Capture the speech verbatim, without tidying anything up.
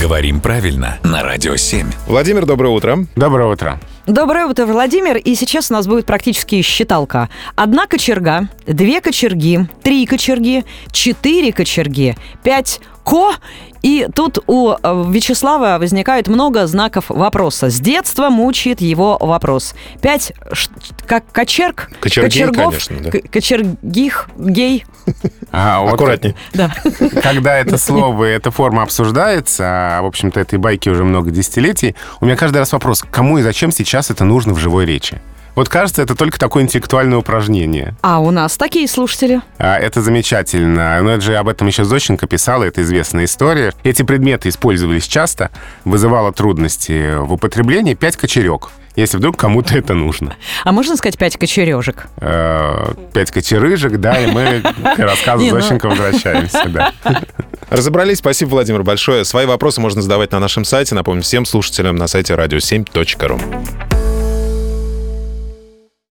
Говорим правильно на Радио семь. Владимир, доброе утро. Доброе утро. Доброе утро, Владимир. И сейчас у нас будет практически считалка. Одна кочерга, две кочерги, три кочерги, четыре кочерги, пять ко. И тут у Вячеслава возникает много знаков вопроса. С детства мучает его вопрос. Пять ш- как кочерг, кочергей, кочергов, конечно, да. к- кочергих, гей. А, вот аккуратней. Да. Когда это слово, эта форма обсуждается, а, в общем-то, этой байки уже много десятилетий, у меня каждый раз вопрос, кому и зачем сейчас это нужно в живой речи? Вот кажется, это только такое интеллектуальное упражнение. А у нас такие слушатели. А, это замечательно. Но это же об этом еще Зощенко писала, это известная история. Эти предметы использовались часто, вызывало трудности в употреблении. Пять кочерёг, если вдруг кому-то это нужно. А можно сказать пять кочерёжек? Пять кочерыжек, да, и мы к рассказу Зощенко возвращаемся, да. Разобрались, спасибо, Владимир, большое. Свои вопросы можно задавать на нашем сайте. Напомню всем слушателям на сайте радио семь точка ру.